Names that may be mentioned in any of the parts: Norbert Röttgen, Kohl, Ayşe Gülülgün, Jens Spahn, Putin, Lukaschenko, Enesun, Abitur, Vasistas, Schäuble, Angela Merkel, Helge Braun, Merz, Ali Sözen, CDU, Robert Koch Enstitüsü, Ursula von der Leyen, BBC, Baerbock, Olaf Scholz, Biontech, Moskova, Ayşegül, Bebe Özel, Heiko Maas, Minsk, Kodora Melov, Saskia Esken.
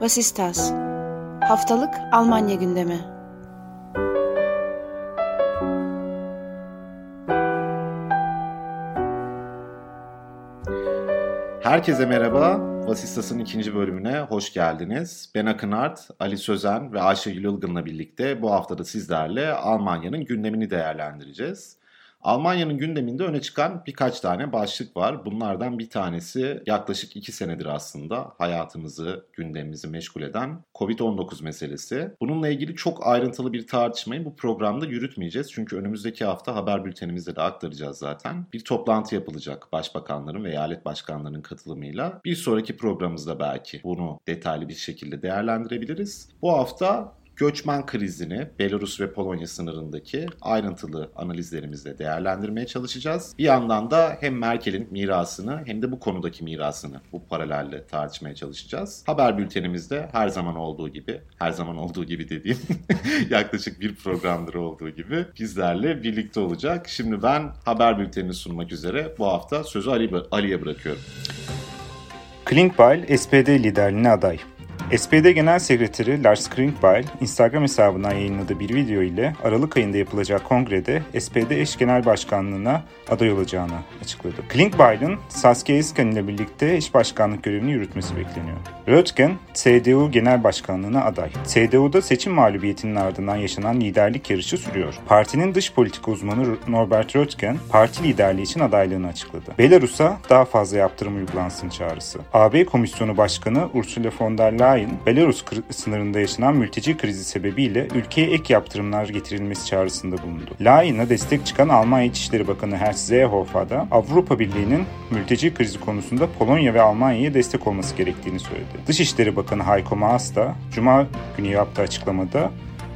Vasistas Haftalık Almanya Gündemi. Herkese merhaba. Vasistas'ın ikinci bölümüne hoş geldiniz. Ben Akın Art, Ali Sözen ve Ayşe Gülülgün'le birlikte bu haftada sizlerle Almanya'nın gündemini değerlendireceğiz. Almanya'nın gündeminde öne çıkan birkaç tane başlık var. Bunlardan bir tanesi yaklaşık 2 senedir aslında hayatımızı, gündemimizi meşgul eden COVID-19 meselesi. Bununla ilgili çok ayrıntılı bir tartışmayı bu programda yürütmeyeceğiz. Çünkü önümüzdeki hafta haber bültenimizde de aktaracağız zaten. Bir toplantı yapılacak başbakanların ve eyalet başkanlarının katılımıyla. Bir sonraki programımızda belki bunu detaylı bir şekilde değerlendirebiliriz. Bu hafta göçmen krizini Belarus ve Polonya sınırındaki ayrıntılı analizlerimizle değerlendirmeye çalışacağız. Bir yandan da hem Merkel'in mirasını hem de bu konudaki mirasını bu paralelle tartışmaya çalışacağız. Haber bültenimizde her zaman olduğu gibi dediğim yaklaşık bir programdır olduğu gibi bizlerle birlikte olacak. Şimdi ben haber bültenini sunmak üzere bu hafta sözü Ali'ye bırakıyorum. Klingbeil SPD liderliğine aday. SPD Genel Sekreteri Lars Klingbeil, Instagram hesabından yayınladığı bir video ile Aralık ayında yapılacak kongrede SPD eş genel başkanlığına aday olacağını açıkladı. Klingbeil'in Saskia Esken ile birlikte eş başkanlık görevini yürütmesi bekleniyor. Röttgen, CDU Genel Başkanlığına aday. CDU'da seçim mağlubiyetinin ardından yaşanan liderlik yarışı sürüyor. Partinin dış politika uzmanı Norbert Röttgen, parti liderliği için adaylığını açıkladı. Belarus'a daha fazla yaptırım uygulansın çağrısı. AB Komisyonu Başkanı Ursula von der Leyen, Belarus sınırında yaşanan mülteci krizi sebebiyle ülkeye ek yaptırımlar getirilmesi çağrısında bulundu. Leyen'e destek çıkan Almanya İçişleri Bakanı Horst Seehofer da Avrupa Birliği'nin mülteci krizi konusunda Polonya ve Almanya'ya destek olması gerektiğini söyledi. Dışişleri Bakanı Heiko Maas da Cuma günü yaptığı açıklamada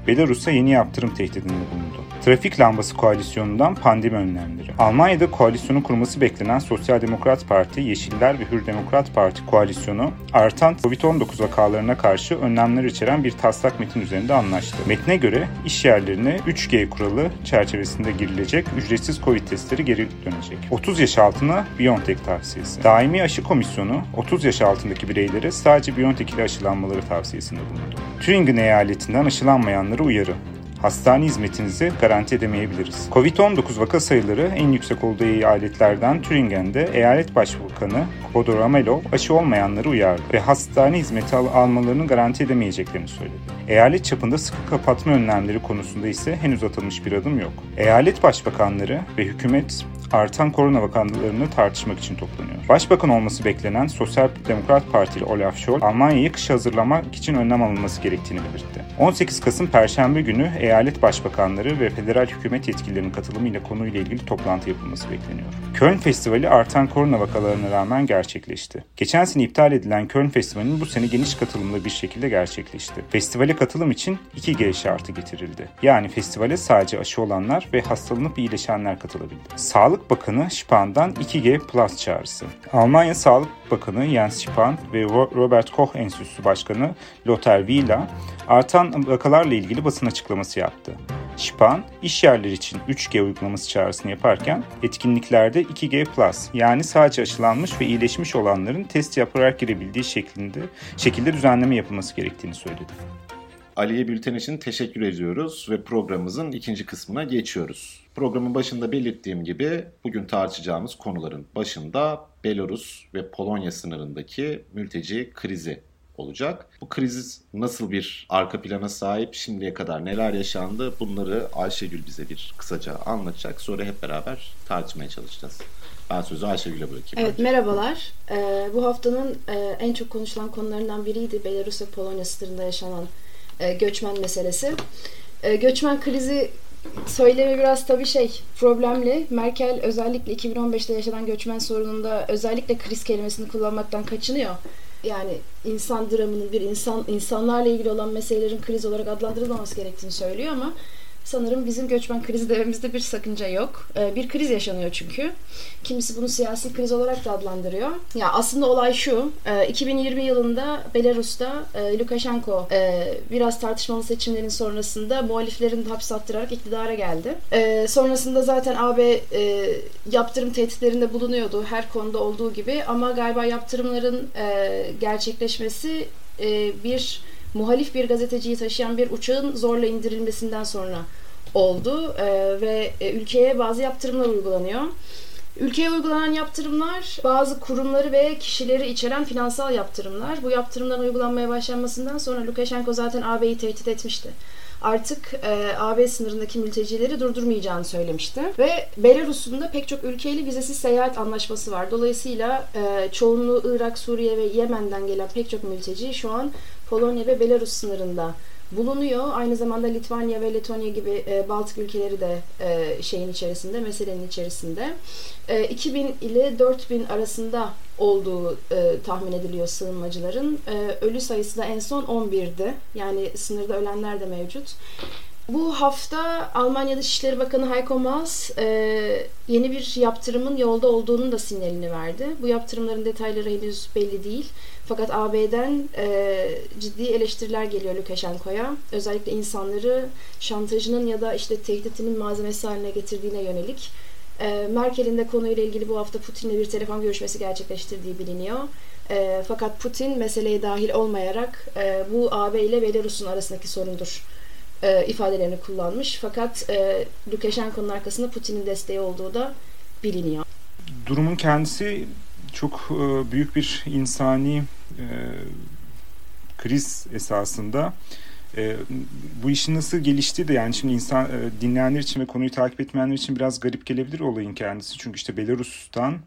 Belarus'a yeni yaptırım tehdidinde bulundu. Trafik Lambası Koalisyonu'ndan pandemi önlemleri. Almanya'da koalisyonu kurması beklenen Sosyal Demokrat Parti, Yeşiller ve Hür Demokrat Parti koalisyonu artan COVID-19 vakalarına karşı önlemler içeren bir taslak metin üzerinde anlaştı. Metne göre iş yerlerine 3G kuralı çerçevesinde girilecek ücretsiz COVID testleri geri dönecek. 30 yaş altına Biontech tavsiyesi. Daimi Aşı Komisyonu 30 yaş altındaki bireylere sadece Biontech ile aşılanmaları tavsiyesinde bulundu. Thüringen eyaletinden aşılanmayanlara uyarı. Hastane hizmetinizi garanti edemeyebiliriz. Covid-19 vaka sayıları en yüksek olduğu eyaletlerden Thüringen'de Eyalet Başbakanı Kodora Melov aşı olmayanları uyardı ve hastane hizmeti almalarını garanti edemeyeceklerini söyledi. Eyalet çapında sıkı kapatma önlemleri konusunda ise henüz atılmış bir adım yok. Eyalet başbakanları ve hükümet artan korona vakalarını tartışmak için toplanıyor. Başbakan olması beklenen Sosyal Demokrat Partili Olaf Scholz, Almanya'yı kışa hazırlamak için önlem alınması gerektiğini belirtti. 18 Kasım Perşembe günü eyalet başbakanları ve federal hükümet yetkililerinin katılımıyla konuyla ilgili toplantı yapılması bekleniyor. Köln Festivali artan korona vakalarına rağmen gerçekleşti. Geçen sene iptal edilen Köln Festivali'nin bu sene geniş katılımlı bir şekilde gerçekleşti. Festivale katılım için 2G şartı getirildi. Yani festivale sadece aşı olanlar ve hastalanıp iyileşenler katılabildi. Sağlık Bakanı Spahn'dan 2G Plus çağrısı. Almanya Sağlık Bakanı Jens Spahn ve Robert Koch Enstitüsü Başkanı Lothar Vila artan vakalarla ilgili basın açıklaması yaptı. Spahn, iş yerleri için 3G uygulaması çağrısını yaparken etkinliklerde 2G Plus yani sadece aşılanmış ve iyileşmiş olanların test yaparak girebildiği şekilde düzenleme yapılması gerektiğini söyledi. Ali'ye bülten için teşekkür ediyoruz ve programımızın ikinci kısmına geçiyoruz. Programın başında belirttiğim gibi bugün tartışacağımız konuların başında Belarus ve Polonya sınırındaki mülteci krizi olacak. Bu kriz nasıl bir arka plana sahip, şimdiye kadar neler yaşandı, bunları Ayşegül bize bir kısaca anlatacak. Sonra hep beraber tartışmaya çalışacağız. Ben sözü Ayşegül'e bırakayım. Evet, merhabalar. Bu haftanın en çok konuşulan konularından biriydi Belarus ve Polonya sınırında yaşanan göçmen meselesi. Göçmen krizi söylemi biraz tabii problemli. Merkel özellikle 2015'te yaşanan göçmen sorununda özellikle kriz kelimesini kullanmaktan kaçınıyor. Yani insan dramının insanlarla ilgili olan meselelerin kriz olarak adlandırılmaması gerektiğini söylüyor ama sanırım bizim göçmen krizi dememizde bir sakınca yok. Bir kriz yaşanıyor çünkü. Kimisi bunu siyasi kriz olarak da adlandırıyor. Ya aslında olay şu. 2020 yılında Belarus'ta Lukaschenko biraz tartışmalı seçimlerin sonrasında muhaliflerini hapse attırarak iktidara geldi. Sonrasında zaten AB yaptırım tehditlerinde bulunuyordu her konuda olduğu gibi ama galiba yaptırımların gerçekleşmesi bir muhalif bir gazeteciyi taşıyan bir uçağın zorla indirilmesinden sonra oldu ve ülkeye bazı yaptırımlar uygulanıyor. Ülkeye uygulanan yaptırımlar bazı kurumları ve kişileri içeren finansal yaptırımlar. Bu yaptırımların uygulanmaya başlanmasından sonra Lukaschenko zaten AB'yi tehdit etmişti. Artık AB sınırındaki mültecileri durdurmayacağını söylemişti. Ve Belarus'un da pek çok ülkeyle vizesiz seyahat anlaşması var. Dolayısıyla çoğunluğu Irak, Suriye ve Yemen'den gelen pek çok mülteci şu an Polonya ve Belarus sınırında bulunuyor. Aynı zamanda Litvanya ve Letonya gibi Baltık ülkeleri de şeyin içerisinde, meselenin içerisinde. 2000 ile 4000 arasında olduğu tahmin ediliyor sığınmacıların. Ölü sayısı da en son 11'di. Yani sınırda ölenler de mevcut. Bu hafta Almanya Dışişleri Bakanı Heiko Maas yeni bir yaptırımın yolda olduğunun da sinyalini verdi. Bu yaptırımların detayları henüz belli değil. Fakat AB'den ciddi eleştiriler geliyor Lukaschenko'ya. Özellikle insanları şantajının ya da işte tehditinin malzemesi haline getirdiğine yönelik. Merkel'in de konuyla ilgili bu hafta Putin'le bir telefon görüşmesi gerçekleştirdiği biliniyor. Fakat Putin meseleye dahil olmayarak bu AB ile Belarus'un arasındaki sorundur ifadelerini kullanmış. Fakat Lukaschenko'nun arkasında Putin'in desteği olduğu da biliniyor. Durumun kendisi çok büyük bir insani kriz esasında. Bu işin nasıl geliştiği de yani şimdi insan dinleyenler için ve konuyu takip etmeyenler için biraz garip gelebilir olayın kendisi. Çünkü işte Belarus'tan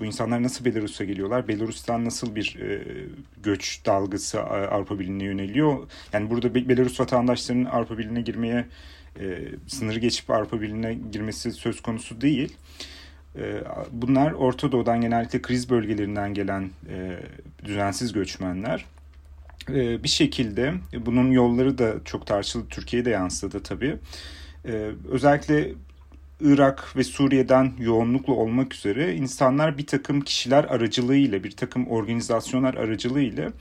bu insanlar nasıl Belarus'a geliyorlar? Belarus'tan nasıl bir göç dalgası Avrupa Birliği'ne yöneliyor? Yani burada Belarus vatandaşlarının Avrupa Birliği'ne girmeye, sınırı geçip Avrupa Birliği'ne girmesi söz konusu değil. Bunlar Orta Doğu'dan genellikle kriz bölgelerinden gelen düzensiz göçmenler. Bir şekilde bunun yolları da çok tartışıldı. Türkiye'ye de yansıdı tabii. Özellikle Irak ve Suriye'den yoğunlukla olmak üzere insanlar bir takım kişiler aracılığıyla, bir takım organizasyonlar aracılığıyla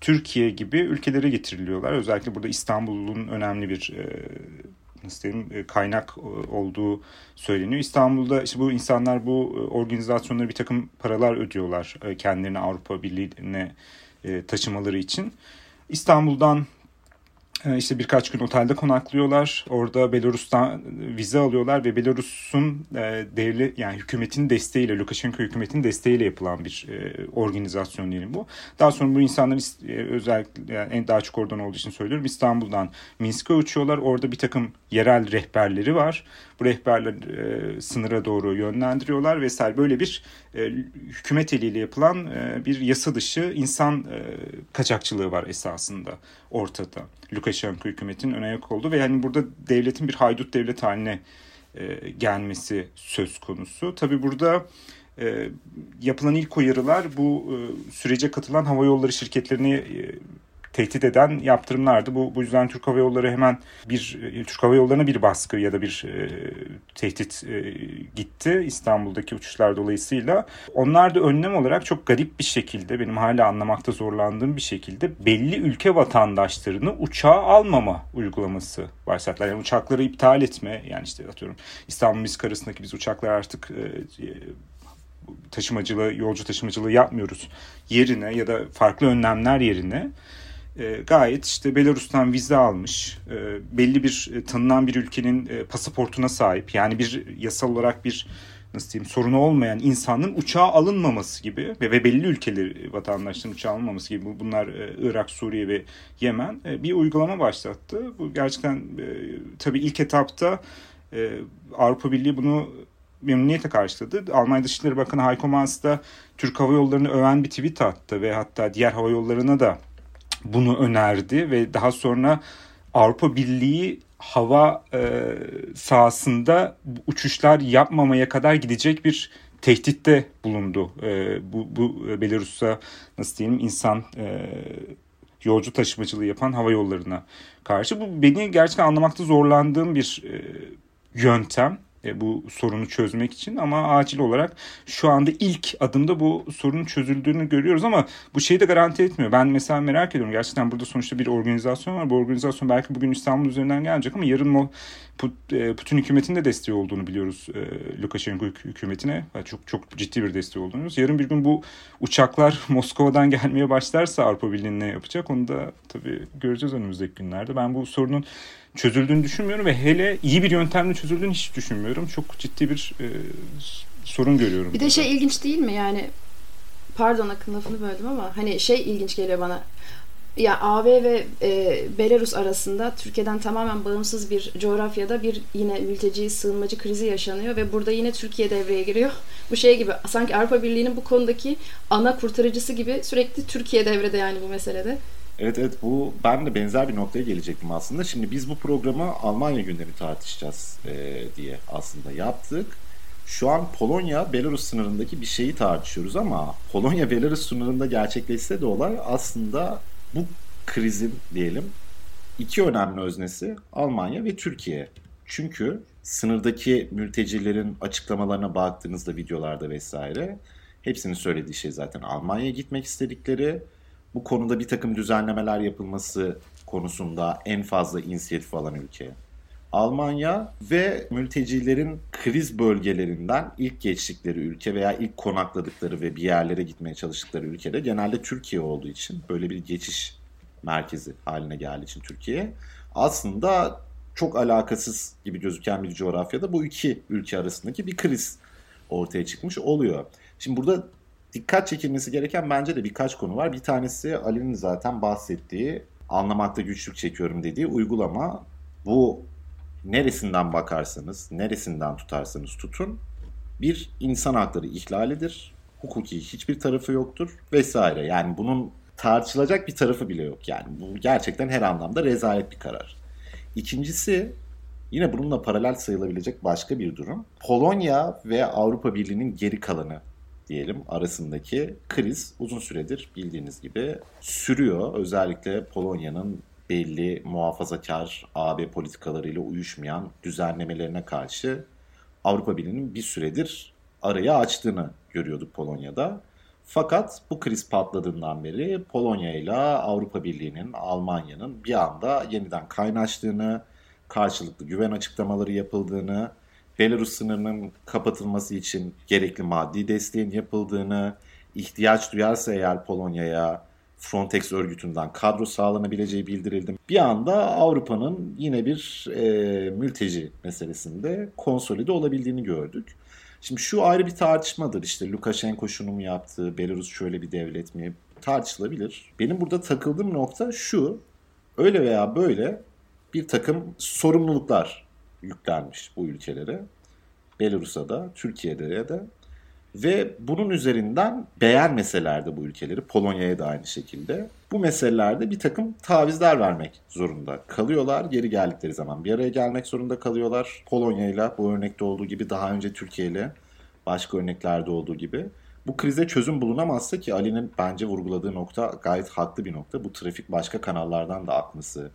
Türkiye gibi ülkelere getiriliyorlar. Özellikle burada İstanbul'un önemli bir kaynak olduğu söyleniyor. İstanbul'da işte bu insanlar bu organizasyonlara bir takım paralar ödüyorlar kendilerini Avrupa Birliği'ne taşımaları için. İstanbul'dan işte birkaç gün otelde konaklıyorlar. Orada Belarus'tan vize alıyorlar ve Belarus'un devlet yani hükümetin desteğiyle, Lukaschenko hükümetinin desteğiyle yapılan bir organizasyon diyelim bu. Daha sonra bu insanlar özellikle yani en daha çok oradan olduğu için söylüyorum. İstanbul'dan Minsk'e uçuyorlar. Orada bir takım yerel rehberleri var. Bu rehberler sınıra doğru yönlendiriyorlar vesaire. Böyle bir hükümet eliyle yapılan bir yasa dışı insan kaçakçılığı var esasında ortada. Lukaschenko hükümetinin öne ayak oldu ve yani burada devletin bir haydut devlet haline gelmesi söz konusu. Tabii burada yapılan ilk uyarılar bu sürece katılan havayolları şirketlerini tehdit eden yaptırımlardı. Bu yüzden Türk Hava Yolları hemen Türk Hava Yolları'na bir baskı ya da bir tehdit gitti İstanbul'daki uçuşlar dolayısıyla. Onlar da önlem olarak çok garip bir şekilde, benim hala anlamakta zorlandığım bir şekilde belli ülke vatandaşlarını uçağa almama uygulaması başlattılar. Yani uçakları iptal etme, yani işte atıyorum İstanbul-Minsk arasındaki biz uçaklar artık yolcu taşımacılığı yapmıyoruz yerine ya da farklı önlemler yerine gayet işte Belarus'tan vize almış, belli bir tanınan bir ülkenin pasaportuna sahip, yani bir yasal olarak bir sorunu olmayan insanın uçağa alınmaması gibi ve belli ülkeleri vatandaşların uçağa alınmaması gibi, bunlar Irak, Suriye ve Yemen, bir uygulama başlattı. Bu gerçekten tabii ilk etapta Avrupa Birliği bunu memnuniyetle karşıladı. Almanya Dışişleri Bakanı Heiko Maas da Türk Hava Yolları'nı öven bir tweet attı ve hatta diğer hava yollarına da bunu önerdi ve daha sonra Avrupa Birliği hava sahasında uçuşlar yapmamaya kadar gidecek bir tehditte bulundu. Bu Belarus'a insan yolcu taşımacılığı yapan hava yollarına karşı. Bu beni gerçekten anlamakta zorlandığım bir yöntem. bu sorunu çözmek için, ama acil olarak şu anda ilk adımda bu sorunun çözüldüğünü görüyoruz ama bu şeyi de garanti etmiyor. Ben mesela merak ediyorum, gerçekten burada sonuçta bir organizasyon var. Bu organizasyon belki bugün İstanbul üzerinden gelecek ama yarın Putin hükümetinin de desteği olduğunu biliyoruz. Lukaschenko hükümetine çok çok ciddi bir desteği olduğunu biliyoruz. Yarın bir gün bu uçaklar Moskova'dan gelmeye başlarsa Avrupa Birliği ne yapacak? Onu da tabii göreceğiz önümüzdeki günlerde. Ben bu sorunun çözüldüğünü düşünmüyorum ve hele iyi bir yöntemle çözüldüğünü hiç düşünmüyorum. Çok ciddi bir sorun görüyorum. Bir de şey ilginç değil mi? Yani pardon Akın, lafını böldüm ama hani şey ilginç geliyor bana. Ya AB ve Belarus arasında Türkiye'den tamamen bağımsız bir coğrafyada bir yine mülteci, sığınmacı krizi yaşanıyor ve burada yine Türkiye devreye giriyor. Bu şey gibi, sanki Avrupa Birliği'nin bu konudaki ana kurtarıcısı gibi sürekli Türkiye devrede yani bu meselede. Evet, bu ben de benzer bir noktaya gelecektim aslında. Şimdi biz bu programı Almanya gündemi tartışacağız diye aslında yaptık. Şu an Polonya-Belarus sınırındaki bir şeyi tartışıyoruz ama Polonya-Belarus sınırında gerçekleşse de olay aslında bu krizin diyelim iki önemli öznesi Almanya ve Türkiye. Çünkü sınırdaki mültecilerin açıklamalarına baktığınızda videolarda vesaire hepsinin söylediği şey zaten Almanya'ya gitmek istedikleri, bu konuda bir takım düzenlemeler yapılması konusunda en fazla inisiyatif alan ülke Almanya ve mültecilerin kriz bölgelerinden ilk geçtikleri ülke veya ilk konakladıkları ve bir yerlere gitmeye çalıştıkları ülkede genelde Türkiye olduğu için, böyle bir geçiş merkezi haline geldiği için Türkiye, aslında çok alakasız gibi gözüken bir coğrafyada bu iki ülke arasındaki bir kriz ortaya çıkmış oluyor. Şimdi burada dikkat çekilmesi gereken bence de birkaç konu var. Bir tanesi Ali'nin zaten bahsettiği, anlamakta güçlük çekiyorum dediği uygulama. Bu neresinden bakarsanız, neresinden tutarsanız tutun, bir insan hakları ihlalidir. Hukuki hiçbir tarafı yoktur vesaire. Yani bunun tartışılacak bir tarafı bile yok. Yani bu gerçekten her anlamda rezalet bir karar. İkincisi, yine bununla paralel sayılabilecek başka bir durum. Polonya ve Avrupa Birliği'nin geri kalanı diyelim arasındaki kriz uzun süredir bildiğiniz gibi sürüyor. Özellikle Polonya'nın belli muhafazakar AB politikalarıyla uyuşmayan düzenlemelerine karşı Avrupa Birliği'nin bir süredir arayı açtığını görüyorduk Polonya'da. Fakat bu kriz patladığından beri Polonya ile Avrupa Birliği'nin, Almanya'nın bir anda yeniden kaynaştığını, karşılıklı güven açıklamaları yapıldığını, Belarus sınırının kapatılması için gerekli maddi desteğin yapıldığını, ihtiyaç duyarsa eğer Polonya'ya Frontex örgütünden kadro sağlanabileceği bildirildi. Bir anda Avrupa'nın yine bir mülteci meselesinde konsolide olabildiğini gördük. Şimdi şu ayrı bir tartışmadır, işte Lukaschenko şunu mu yaptı, Belarus şöyle bir devlet mi, tartışılabilir. Benim burada takıldığım nokta şu, öyle veya böyle bir takım sorumluluklar yüklenmiş bu ülkelere, Belarus'a da, Türkiye'de de. Ve bunun üzerinden beğenmeseler de bu ülkeleri, Polonya'ya da aynı şekilde, bu meselelerde bir takım tavizler vermek zorunda kalıyorlar. Geri geldikleri zaman bir araya gelmek zorunda kalıyorlar. Polonya'yla bu örnekte olduğu gibi, daha önce Türkiye'yle başka örneklerde olduğu gibi. Bu krize çözüm bulunamazsa, ki Ali'nin bence vurguladığı nokta gayet haklı bir nokta. Bu trafik başka kanallardan da akması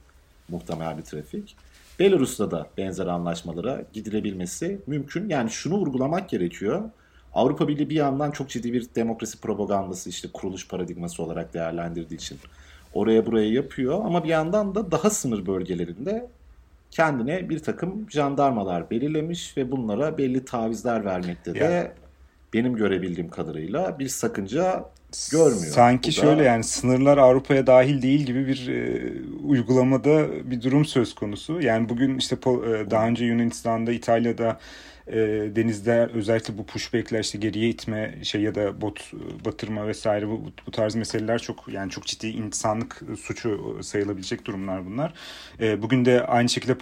muhtemel bir trafik. Belarus'ta da benzer anlaşmalara gidilebilmesi mümkün. Yani şunu vurgulamak gerekiyor. Avrupa Birliği bir yandan çok ciddi bir demokrasi propagandası, işte kuruluş paradigması olarak değerlendirdiği için oraya buraya yapıyor. Ama bir yandan da daha sınır bölgelerinde kendine bir takım jandarmalar belirlemiş ve bunlara belli tavizler vermekte de benim görebildiğim kadarıyla bir sakınca görmüyor. Sanki şöyle, yani sınırlar Avrupa'ya dahil değil gibi bir uygulamada bir durum söz konusu. Yani bugün işte daha önce Yunanistan'da, İtalya'da denizde özellikle bu pushback'ler, işte geriye itme şey ya da bot batırma vesaire, bu tarz meseleler çok, yani çok ciddi insanlık suçu sayılabilecek durumlar bunlar. Bugün de aynı şekilde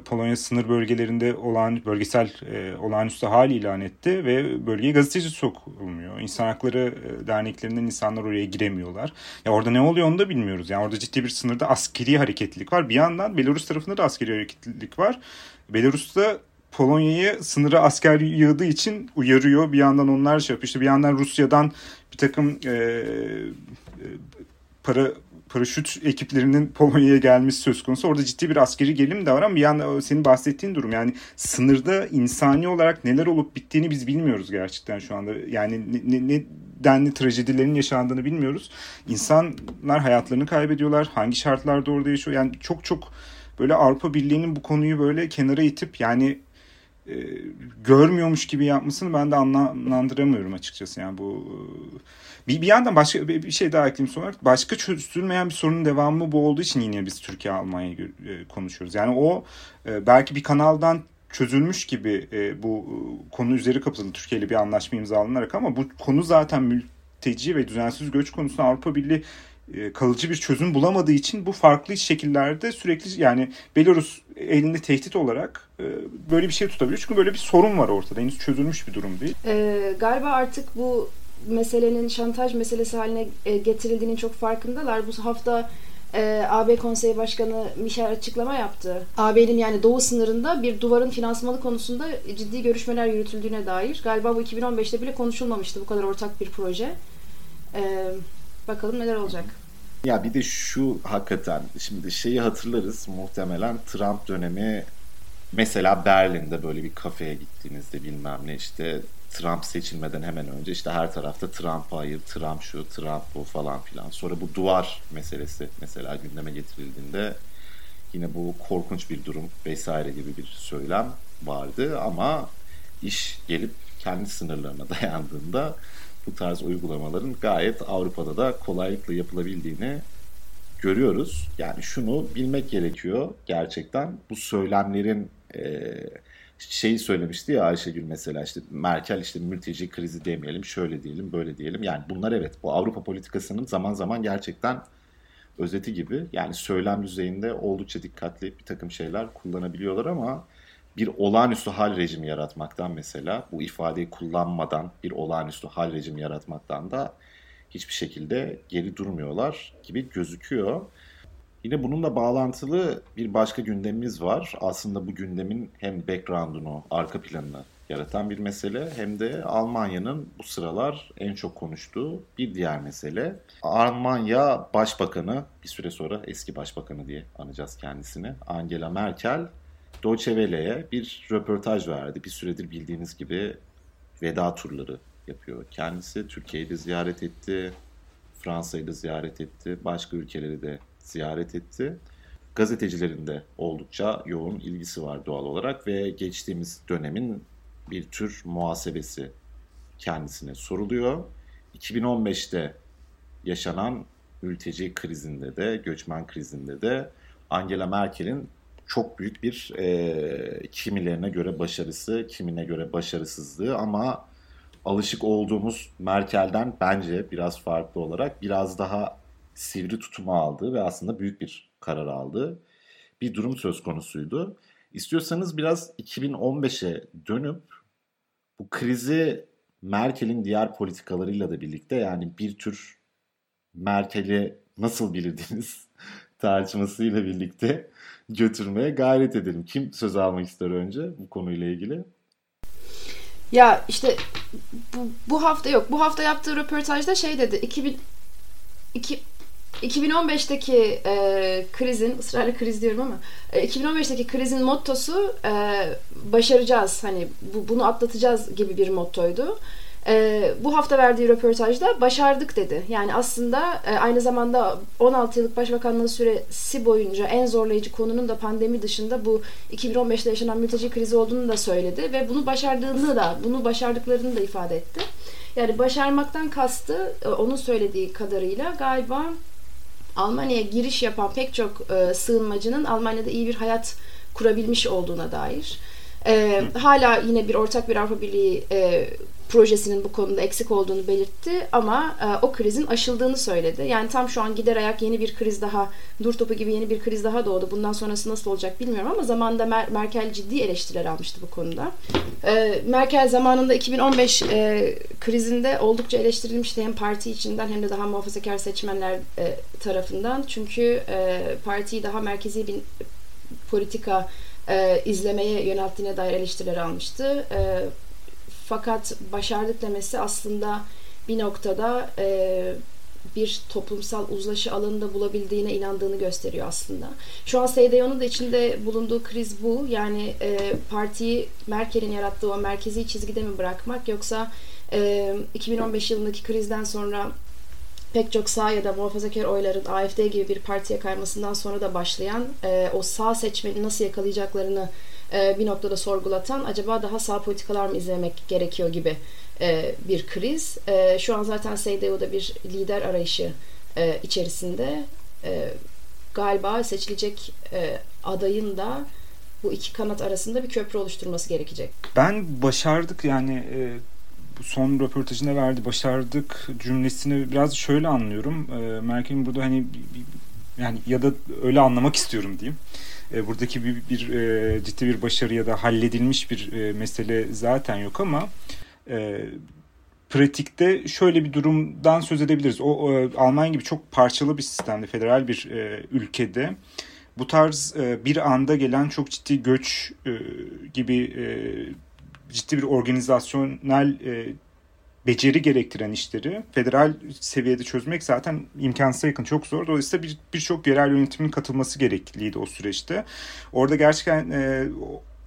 Polonya sınır bölgelerinde olan bölgesel olağanüstü hal ilan etti ve bölgeye gazeteci sokulmuyor. İnsan hakları derneklerinden insanlar oraya giremiyorlar. Ya orada ne oluyor onu da bilmiyoruz. Yani orada ciddi bir sınırda askeri hareketlilik var. Bir yandan Belarus tarafında da askeri hareketlilik var. Belarus'ta Polonya'yı sınıra asker yığdığı için uyarıyor. Bir yandan onlar şey yapıyor. İşte bir yandan Rusya'dan bir takım para paraşüt ekiplerinin Polonya'ya gelmesi söz konusu. Orada ciddi bir askeri gerilim de var ama bir yandan senin bahsettiğin durum. Yani sınırda insani olarak neler olup bittiğini biz bilmiyoruz gerçekten şu anda. Yani ne denli trajedilerin yaşandığını bilmiyoruz. İnsanlar hayatlarını kaybediyorlar. Hangi şartlarda orada yaşıyor? Yani çok böyle Avrupa Birliği'nin bu konuyu böyle kenara itip yani görmüyormuş gibi yapmasını ben de anlamlandıramıyorum açıkçası. Yani bu bir yandan başka bir şey daha ekleyeyim son olarak. Başka çözülmeyen bir sorunun devamı bu olduğu için yine biz Türkiye Almanya'yı konuşuyoruz. Yani o belki bir kanaldan çözülmüş gibi bu konu üzeri kapatıldı Türkiye ile bir anlaşma imzalanarak ama bu konu zaten mülteci ve düzensiz göç konusunda Avrupa Birliği kalıcı bir çözüm bulamadığı için bu farklı şekillerde sürekli yani Belarus elinde tehdit olarak böyle bir şey tutabiliyor. Çünkü böyle bir sorun var ortada. Henüz çözülmüş bir durum değil. Galiba artık bu meselenin şantaj meselesi haline getirildiğinin çok farkındalar. Bu hafta AB Konseyi Başkanı Michel açıklama yaptı. AB'nin yani doğu sınırında bir duvarın finansmanı konusunda ciddi görüşmeler yürütüldüğüne dair. Galiba bu 2015'te bile konuşulmamıştı bu kadar ortak bir proje. Bakalım neler olacak. Ya bir de şu hakikaten şimdi şeyi hatırlarız muhtemelen Trump dönemi mesela Berlin'de böyle bir kafeye gittiğinizde bilmem ne işte Trump seçilmeden hemen önce işte her tarafta Trump'a hayır, Trump şu, Trump bu falan filan. Sonra bu duvar meselesi mesela gündeme getirildiğinde yine bu korkunç bir durum vesaire gibi bir söylem vardı ama iş gelip kendi sınırlarına dayandığında bu tarz uygulamaların gayet Avrupa'da da kolaylıkla yapılabildiğini görüyoruz. Yani şunu bilmek gerekiyor gerçekten bu söylemlerin şeyi söylemişti ya Ayşegül mesela işte Merkel işte mülteci krizi demeyelim şöyle diyelim böyle diyelim. Yani bunlar evet bu Avrupa politikasının zaman zaman gerçekten özeti gibi yani söylem düzeyinde oldukça dikkatli bir takım şeyler kullanabiliyorlar ama bir olağanüstü hal rejimi yaratmaktan mesela bu ifadeyi kullanmadan bir olağanüstü hal rejimi yaratmaktan da hiçbir şekilde geri durmuyorlar gibi gözüküyor. Yine bununla bağlantılı bir başka gündemimiz var. Aslında bu gündemin hem background'unu, arka planını yaratan bir mesele hem de Almanya'nın bu sıralar en çok konuştuğu bir diğer mesele. Almanya Başbakanı, bir süre sonra eski Başbakanı diye anacağız kendisini, Angela Merkel, Deutsche Welle'ye bir röportaj verdi. Bir süredir bildiğiniz gibi veda turları yapıyor. Kendisi Türkiye'yi de ziyaret etti, Fransa'yı da ziyaret etti, başka ülkeleri de ziyaret etti. Gazetecilerin de oldukça yoğun ilgisi var doğal olarak ve geçtiğimiz dönemin bir tür muhasebesi kendisine soruluyor. 2015'te yaşanan mülteci krizinde de, göçmen krizinde de Angela Merkel'in çok büyük bir kimilerine göre başarısı, kimine göre başarısızlığı ama alışık olduğumuz Merkel'den bence biraz farklı olarak biraz daha sivri tutumu aldığı ve aslında büyük bir karar aldığı bir durum söz konusuydu. İstiyorsanız biraz 2015'e dönüp bu krizi Merkel'in diğer politikalarıyla da birlikte yani bir tür Merkel'i nasıl bilirdiniz tartışmasıyla birlikte götürmeye gayret edelim. Kim söz almak ister önce bu konuyla ilgili? Ya işte bu hafta yok. Bu hafta yaptığı röportajda şey dedi. 2015'teki krizin, ısrarla kriz diyorum ama 2015'teki krizin mottosu başaracağız. Hani bunu atlatacağız gibi bir mottoydu. Bu hafta verdiği röportajda başardık dedi. Yani aslında aynı zamanda 16 yıllık başbakanlığı süresi boyunca en zorlayıcı konunun da pandemi dışında bu 2015'te yaşanan mülteci krizi olduğunu da söyledi ve bunu başardığını da, bunu başardıklarını da ifade etti. Yani başarmaktan kastı onun söylediği kadarıyla galiba Almanya'ya giriş yapan pek çok sığınmacının Almanya'da iyi bir hayat kurabilmiş olduğuna dair. Hala yine bir ortak bir Avrupa Birliği projesinin bu konuda eksik olduğunu belirtti ama o krizin aşıldığını söyledi. Yani tam şu an gider ayak yeni bir kriz daha, dur topu gibi yeni bir kriz daha doğdu. Bundan sonrası nasıl olacak bilmiyorum ama zamanında Merkel ciddi eleştiriler almıştı bu konuda. Merkel zamanında 2015 krizinde oldukça eleştirilmişti hem parti içinden hem de daha muhafazakar seçmenler tarafından. Çünkü partiyi daha merkezi bir politika izlemeye yönelttiğine dair eleştiriler almıştı. Fakat başardık demesi aslında bir noktada bir toplumsal uzlaşı alanında bulabildiğine inandığını gösteriyor aslında. Şu an SDYU'nun da içinde bulunduğu kriz bu. Yani partiyi Merkel'in yarattığı o merkezi çizgide mi bırakmak, yoksa 2015 yılındaki krizden sonra pek çok sağ ya da muhafazakar oyların AfD gibi bir partiye kaymasından sonra da başlayan o sağ seçmeni nasıl yakalayacaklarını bir noktada sorgulatan, acaba daha sağ politikalar mı izlemek gerekiyor gibi bir kriz. Şu an zaten SDYU'da bir lider arayışı içerisinde. Galiba seçilecek adayın da bu iki kanat arasında bir köprü oluşturması gerekecek. Ben başardık yani... son röportajında verdi, başardık cümlesini biraz şöyle anlıyorum. Merkel'in burada hani yani ya da öyle anlamak istiyorum diyeyim. Buradaki bir ciddi bir başarı ya da halledilmiş bir mesele zaten yok ama pratikte şöyle bir durumdan söz edebiliriz. O Almanya gibi çok parçalı bir sistemde, federal bir ülkede bu tarz bir anda gelen çok ciddi göç gibi ciddi bir organizasyonel beceri gerektiren işleri federal seviyede çözmek zaten imkansıza yakın, çok zor. Dolayısıyla birçok yerel yönetimin katılması gerekliydi o süreçte. Orada gerçekten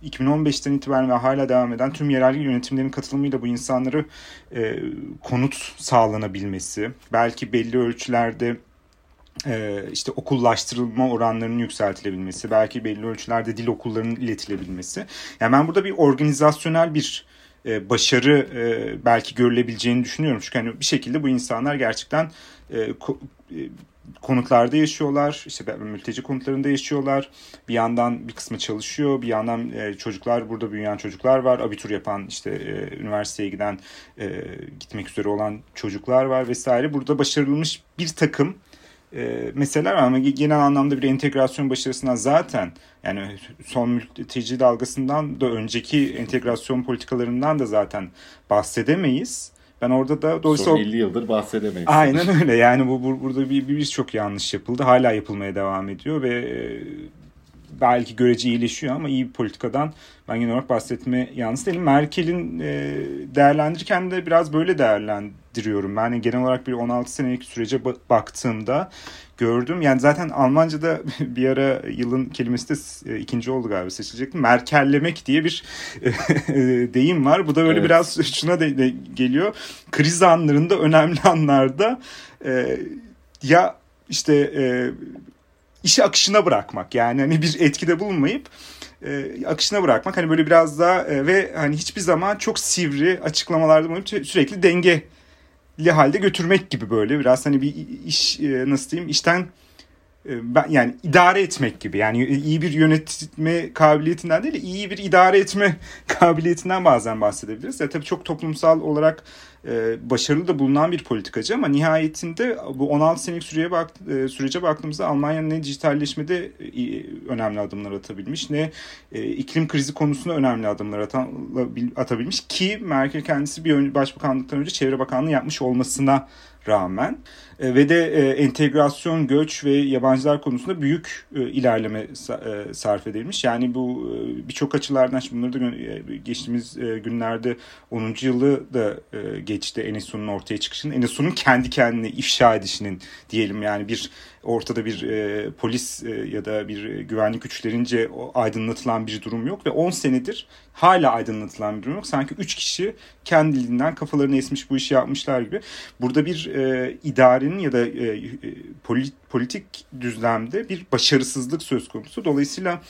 2015'ten itibaren ve hala devam eden tüm yerel yönetimlerin katılımıyla bu insanlara konut sağlanabilmesi, belki belli ölçülerde işte okullaştırılma oranlarının yükseltilebilmesi, belki belli ölçülerde dil okullarının iletilebilmesi. Yani ben burada bir organizasyonel bir başarı belki görülebileceğini düşünüyorum. Çünkü hani bir şekilde bu insanlar gerçekten konutlarda yaşıyorlar, işte mülteci konutlarında yaşıyorlar. Bir yandan bir kısmı çalışıyor, bir yandan çocuklar, burada büyüyen çocuklar var, abitur yapan, işte üniversiteye giden, gitmek üzere olan çocuklar var vesaire. Burada başarılmış bir takım meseleler var ama genel anlamda bir entegrasyon başarısından zaten, yani son mülteci dalgasından da önceki entegrasyon politikalarından da zaten bahsedemeyiz. Ben orada da dolayısıyla... Son 50 yıldır bahsedemeyiz. Aynen öyle yani burada birçok yanlış yapıldı. Hala yapılmaya devam ediyor ve belki görece iyileşiyor ama iyi bir politikadan ben genel olarak bahsetme yalnız değilim. Merkel'in değerlendirirken de biraz böyle değerlendiriyorum. Yani genel olarak bir 16 senelik sürece baktığımda gördüm. Yani zaten Almanca'da bir ara yılın kelimesi de ikinci oldu galiba, seçilecekti. Merkellemek diye bir deyim var. Bu da böyle, evet, biraz şuna de geliyor. Kriz anlarında, önemli anlarda ya işte... İşi akışına bırakmak, yani hani bir etkide bulunmayıp akışına bırakmak, hani böyle biraz daha ve hani hiçbir zaman çok sivri açıklamalarda bulunup sürekli dengeli halde götürmek gibi, böyle biraz hani bir iş nasıl diyeyim, işten yani idare etmek gibi, yani iyi bir yönetme kabiliyetinden değil, iyi bir idare etme kabiliyetinden bazen bahsedebiliriz. Ya tabii çok toplumsal olarak başarılı da bulunan bir politikacı ama nihayetinde bu 16 senelik sürece baktığımızda Almanya'nın ne dijitalleşmede önemli adımlar atabilmiş, ne iklim krizi konusunda önemli adımlar atabilmiş ki Merkel kendisi bir başbakanlıktan önce Çevre Bakanlığı yapmış olmasına rağmen ve de entegrasyon, göç ve yabancılar konusunda büyük ilerleme sarf edilmiş. Yani bu birçok açılardan, şimdi bunları da geçtiğimiz günlerde 10. yılı da geçti Enesun'un ortaya çıkışının. Enesun'un kendi kendine ifşa edişinin diyelim, yani bir ortada bir polis ya da bir güvenlik güçlerince aydınlatılan bir durum yok ve 10 senedir hala aydınlatılan bir durum yok. Sanki 3 kişi kendiliğinden kafalarını esmiş bu işi yapmışlar gibi. Burada bir idarenin ya da politik düzlemde bir başarısızlık söz konusu. Dolayısıyla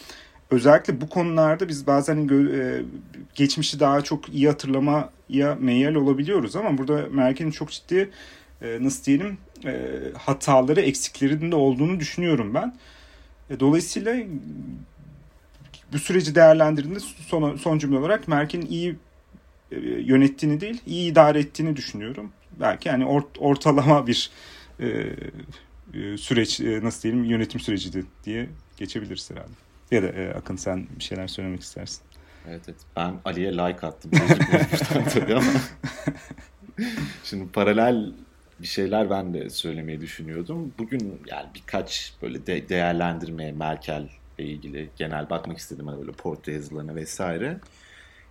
özellikle bu konularda biz bazen geçmişi daha çok iyi hatırlamaya meyil olabiliyoruz ama burada Merkel'in çok ciddi nasıl diyelim hataları, eksiklerinin de olduğunu düşünüyorum ben. Dolayısıyla bu süreci değerlendirdiğinde son cümle olarak Merkel'in iyi yönettiğini değil, iyi idare ettiğini düşünüyorum. Belki yani ortalama bir süreç, nasıl diyelim, yönetim süreci diye geçebiliriz herhalde. Ya da Akın, sen bir şeyler söylemek istersin. Evet. Ben Ali'ye like attım. Tabii ama. Şimdi paralel bir şeyler ben de söylemeyi düşünüyordum. Bugün yani birkaç böyle değerlendirmeye Merkel'le ilgili genel bakmak istedim, hani böyle portre yazılarına vesaire.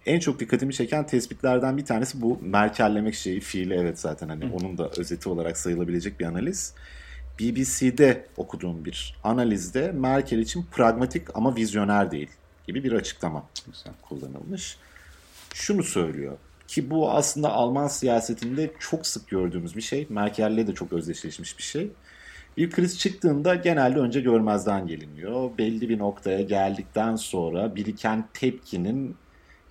en çok dikkatimi çeken tespitlerden bir tanesi bu Merkellemek şeyi, fiili, evet zaten hani onun da özeti olarak sayılabilecek bir analiz. BBC'de okuduğum bir analizde Merkel için pragmatik ama vizyoner değil gibi bir açıklama kullanılmış. Şunu söylüyor ki bu aslında Alman siyasetinde çok sık gördüğümüz bir şey. Merkel'le de çok özdeşleşmiş bir şey. Bir kriz çıktığında genelde önce görmezden geliniyor. Belli bir noktaya geldikten sonra biriken tepkinin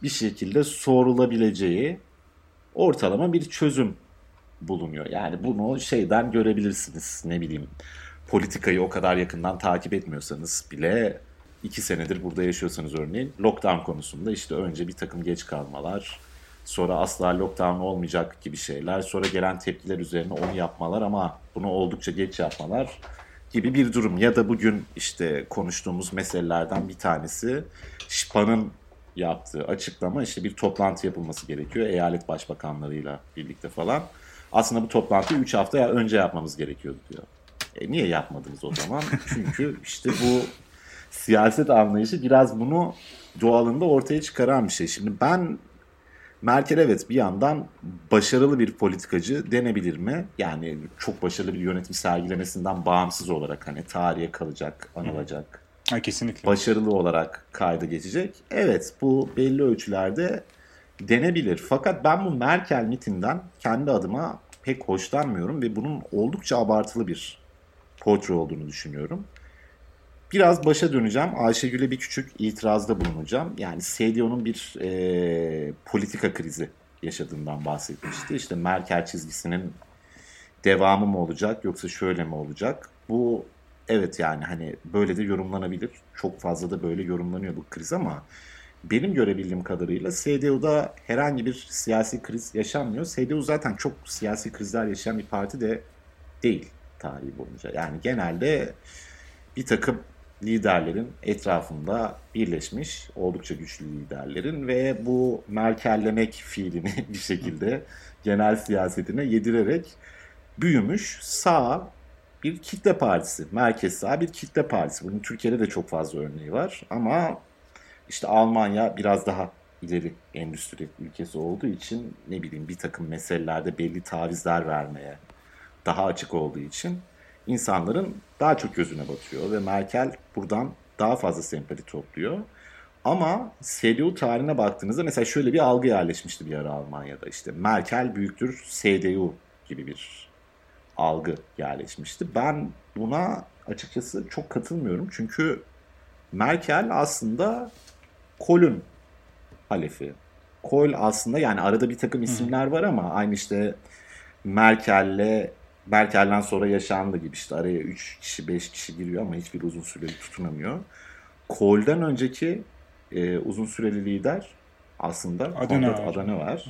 bir şekilde sorulabileceği ortalama bir çözüm bulunuyor. Yani bunu şeyden görebilirsiniz, ne bileyim, politikayı o kadar yakından takip etmiyorsanız bile 2 senedir burada yaşıyorsanız örneğin lockdown konusunda işte önce bir takım geç kalmalar, sonra asla lockdown olmayacak gibi şeyler, sonra gelen tepkiler üzerine onu yapmalar ama bunu oldukça geç yapmalar gibi bir durum. Ya da bugün işte konuştuğumuz meselelerden bir tanesi Spahn'ın yaptığı açıklama, işte bir toplantı yapılması gerekiyor eyalet başbakanlarıyla birlikte falan. Aslında bu toplantıyı 3 hafta önce yapmamız gerekiyordu diyor. Niye yapmadınız o zaman? Çünkü işte bu siyaset anlayışı biraz bunu doğalında ortaya çıkaran bir şey. Şimdi ben Merkel evet bir yandan başarılı bir politikacı denebilir mi? Yani çok başarılı bir yönetim sergilemesinden bağımsız olarak hani tarihe kalacak, anılacak. Ha, kesinlikle. Başarılı olarak kayda geçecek. Evet, bu belli ölçülerde denebilir. Fakat ben bu Merkel mitinden kendi adıma pek hoşlanmıyorum ve bunun oldukça abartılı bir portre olduğunu düşünüyorum. Biraz başa döneceğim. Ayşegül'e bir küçük itirazda bulunacağım. Yani CDU'nun bir politika krizi yaşadığından bahsetmişti. İşte Merkel çizgisinin devamı mı olacak yoksa şöyle mi olacak? Bu evet yani hani böyle de yorumlanabilir. Çok fazla da böyle yorumlanıyor bu kriz ama benim görebildiğim kadarıyla CDU'da herhangi bir siyasi kriz yaşanmıyor. CDU zaten çok siyasi krizler yaşayan bir parti de değil tarihi boyunca. Yani genelde bir takım liderlerin etrafında birleşmiş, oldukça güçlü liderlerin ve bu Merkellemek fiilini bir şekilde genel siyasetine yedirerek büyümüş sağ bir kitle partisi. Merkez sağ bir kitle partisi. Bunun Türkiye'de de çok fazla örneği var ama İşte Almanya biraz daha ileri endüstri ülkesi olduğu için ne bileyim bir takım meselelerde belli tavizler vermeye daha açık olduğu için insanların daha çok gözüne batıyor ve Merkel buradan daha fazla sempati topluyor. Ama CDU tarihine baktığınızda mesela şöyle bir algı yerleşmişti bir ara Almanya'da, işte Merkel büyüktür CDU gibi bir algı yerleşmişti. Ben buna açıkçası çok katılmıyorum çünkü Merkel aslında Kohl'ün halefi. Kohl aslında yani arada bir takım isimler var ama aynı işte Merkel'den sonra yaşandı gibi işte araya 3 kişi 5 kişi giriyor ama hiçbir uzun süreli tutunamıyor. Kohl'den önceki uzun süreli lider aslında Adana var.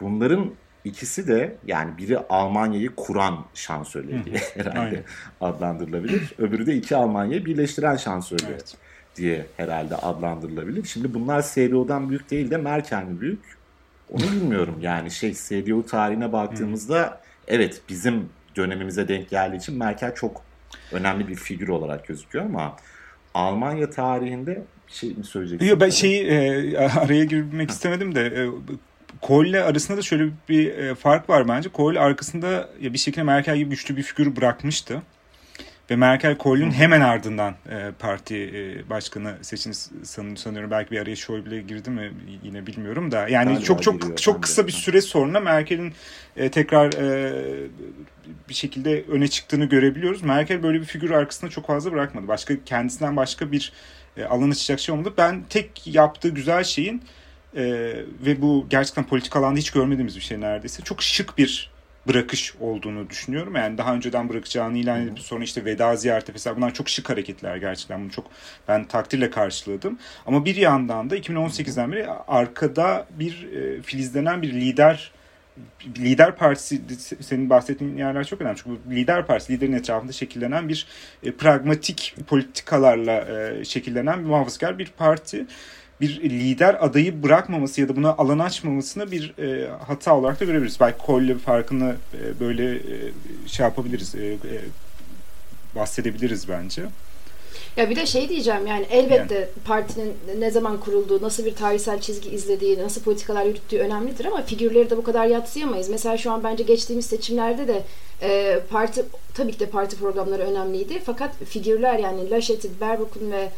Bunların ikisi de yani biri Almanya'yı kuran şansölye diye herhalde adlandırılabilir. Öbürü de iki Almanya'yı birleştiren şansölye diye herhalde adlandırılabilir. Şimdi bunlar CDU'dan büyük değil de Merkel mi büyük? Onu bilmiyorum. Yani CDU tarihine baktığımızda evet bizim dönemimize denk geldiği için Merkel çok önemli bir figür olarak gözüküyor ama Almanya tarihinde bir şey mi söyleyeceksin? Yok, ben araya girmek istemedim de Kohl'le arasında da şöyle bir fark var bence. Kohl arkasında bir şekilde Merkel gibi güçlü bir figür bırakmıştı. Ve Merkel Kohl'ün hemen ardından parti başkanı seçildi sanıyorum. Belki bir araya Schäuble'e girdi mi yine bilmiyorum da. Yani galiba çok kısa bir süre sonra Merkel'in tekrar bir şekilde öne çıktığını görebiliyoruz. Merkel böyle bir figür arkasında çok fazla bırakmadı. Kendisinden başka bir alan açacak şey olmadı. Ben tek yaptığı güzel şeyin ve bu gerçekten politik alanda hiç görmediğimiz bir şey neredeyse, çok şık bir bırakış olduğunu düşünüyorum. Yani daha önceden bırakacağını ilan edip sonra işte veda ziyareti vesaire, bunlar çok şık hareketler gerçekten. Bunu çok ben takdirle karşıladım. Ama bir yandan da 2018'den beri arkada bir filizlenen bir lider partisi, senin bahsettiğin yerler çok önemli. Çünkü bu lider partisi, liderin etrafında şekillenen bir pragmatik politikalarla şekillenen bir muhafazakar bir parti. Bir lider adayı bırakmaması ya da buna alan açmamasını bir hata olarak da görebiliriz. Belki Kohl'le farkını böyle şey yapabiliriz, bahsedebiliriz bence. Ya bir de şey diyeceğim, yani elbette partinin ne zaman kurulduğu, nasıl bir tarihsel çizgi izlediği, nasıl politikalar yürüttüğü önemlidir ama figürleri de bu kadar yadsıyamayız. Mesela şu an bence geçtiğimiz seçimlerde de parti, tabii ki de parti programları önemliydi. Fakat figürler, yani Laschet'in, Baerbock'un ve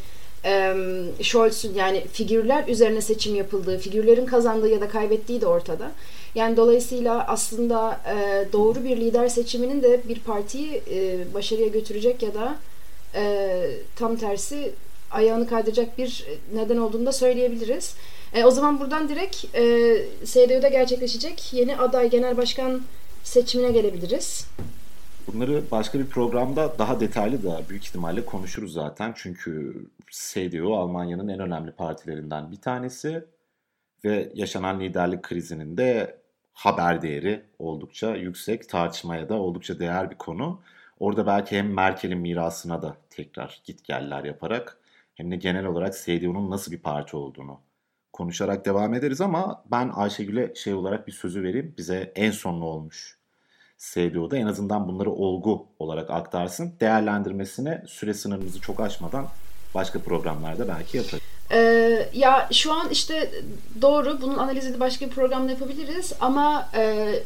Scholz'un, yani figürler üzerine seçim yapıldığı, figürlerin kazandığı ya da kaybettiği de ortada. Yani dolayısıyla aslında doğru bir lider seçiminin de bir partiyi başarıya götürecek ya da tam tersi ayağını kaydıracak bir neden olduğunu da söyleyebiliriz. O zaman buradan direkt SDÜ'de gerçekleşecek yeni aday genel başkan seçimine gelebiliriz. Bunları başka bir programda daha detaylı da büyük ihtimalle konuşuruz zaten. Çünkü SDÜ Almanya'nın en önemli partilerinden bir tanesi ve yaşanan liderlik krizinin de haber değeri oldukça yüksek, tartışmaya da oldukça değer bir konu. Orada belki hem Merkel'in mirasına da tekrar gitgeller yaparak hem de genel olarak SDÜ'nun nasıl bir parti olduğunu konuşarak devam ederiz ama ben Ayşegül'e şey olarak bir sözü vereyim. Bize en sonlu olmuş SDÜ'da en azından bunları olgu olarak aktarsın. Değerlendirmesine süre sınırımızı çok aşmadan başka programlarda belki yaparız. Ya şu an işte doğru, bunun analizini başka bir programda yapabiliriz ama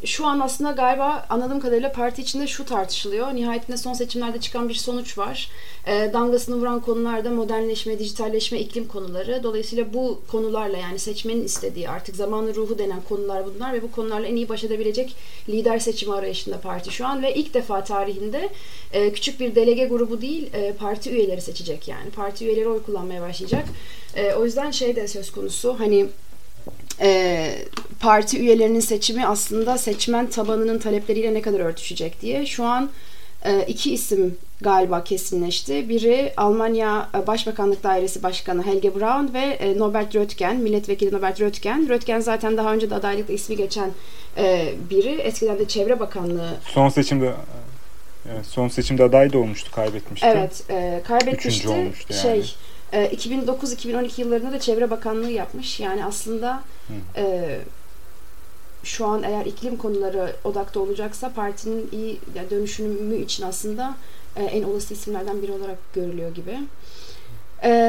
şu an aslında galiba anladığım kadarıyla parti içinde şu tartışılıyor. Nihayetinde son seçimlerde çıkan bir sonuç var. Damgasını vuran konularda modernleşme, dijitalleşme, iklim konuları. Dolayısıyla bu konularla, yani seçmenin istediği, artık zamanın ruhu denen konular bunlar ve bu konularla en iyi baş edebilecek lider seçimi arayışında parti şu an ve ilk defa tarihinde küçük bir delege grubu değil parti üyeleri seçecek yani. Parti üyeleri oy kullanmaya başlayacak. O yüzden şey de söz konusu, hani parti üyelerinin seçimi aslında seçmen tabanının talepleriyle ne kadar örtüşecek diye. Şu an iki isim galiba kesinleşti. Biri Almanya Başbakanlık Dairesi Başkanı Helge Braun ve Norbert Röttgen, milletvekili Norbert Röttgen. Röttgen zaten daha önce de adaylıkla ismi geçen biri. Eskiden de Çevre Bakanlığı. Son seçimde aday da olmuştu, kaybetmişti. Evet, kaybetmişti. Üçüncü olmuştu yani. 2009-2012 yıllarında da Çevre Bakanlığı yapmış. Yani aslında şu an eğer iklim konuları odakta olacaksa partinin iyi dönüşümü için aslında en olası isimlerden biri olarak görülüyor gibi.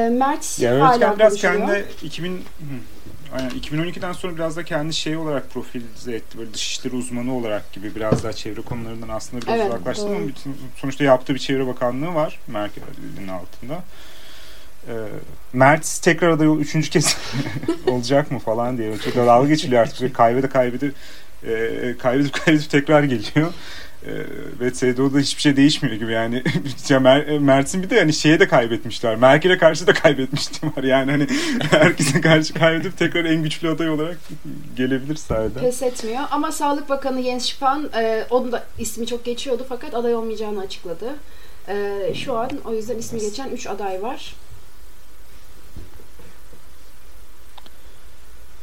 Merz yani hala konuşuyor. Kendi 2012'den sonra biraz da kendi şey olarak profilize etti. Böyle dış işleri uzmanı olarak gibi biraz daha çevre konularından aslında biraz uzaklaştı ama sonuçta yaptığı bir Çevre Bakanlığı var Merkel'in altında. Merz tekrar aday üçüncü kez olacak mı falan diye çok dalga geçiliyor artık. Kaybedip tekrar geliyor. Ve SDÜ'da hiçbir şey değişmiyor gibi yani. Merz'in bir de hani şeye de kaybetmişler. Merkel'e karşı da kaybetmişti var. Yani hani herkese karşı kaybedip tekrar en güçlü aday olarak gelebilir sahiden. Pes etmiyor. Ama Sağlık Bakanı Jens Spahn, onun da ismi çok geçiyordu fakat aday olmayacağını açıkladı. Şu an o yüzden ismi geçen 3 aday var.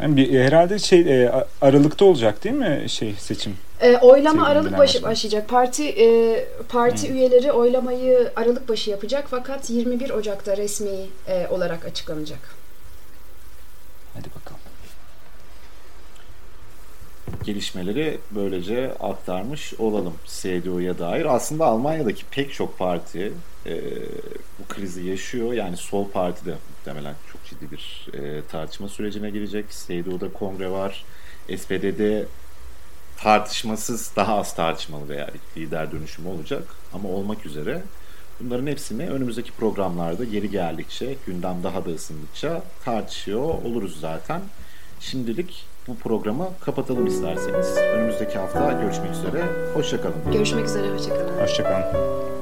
Yani herhalde Aralık'ta olacak değil mi seçim? Oylama Aralık başı başlayacak. Parti üyeleri oylamayı Aralık başı yapacak fakat 21 Ocak'ta resmi olarak açıklanacak. Hadi bakalım. Gelişmeleri böylece aktarmış olalım SDÜ'ye dair. Aslında Almanya'daki pek çok parti bu krizi yaşıyor. Yani sol parti de muhtemelen çok ciddi bir tartışma sürecine girecek. SDÜ'da kongre var. SPD'de tartışmasız, daha az tartışmalı veya lider dönüşümü olacak. Ama olmak üzere bunların hepsini önümüzdeki programlarda yeri geldikçe, gündem daha da ısındıkça tartışıyor oluruz zaten. Şimdilik bu programı kapatalım isterseniz. Önümüzdeki hafta görüşmek üzere. Hoşça kalın. Görüşmek üzere. Hoşça kalın. Hoşça kalın.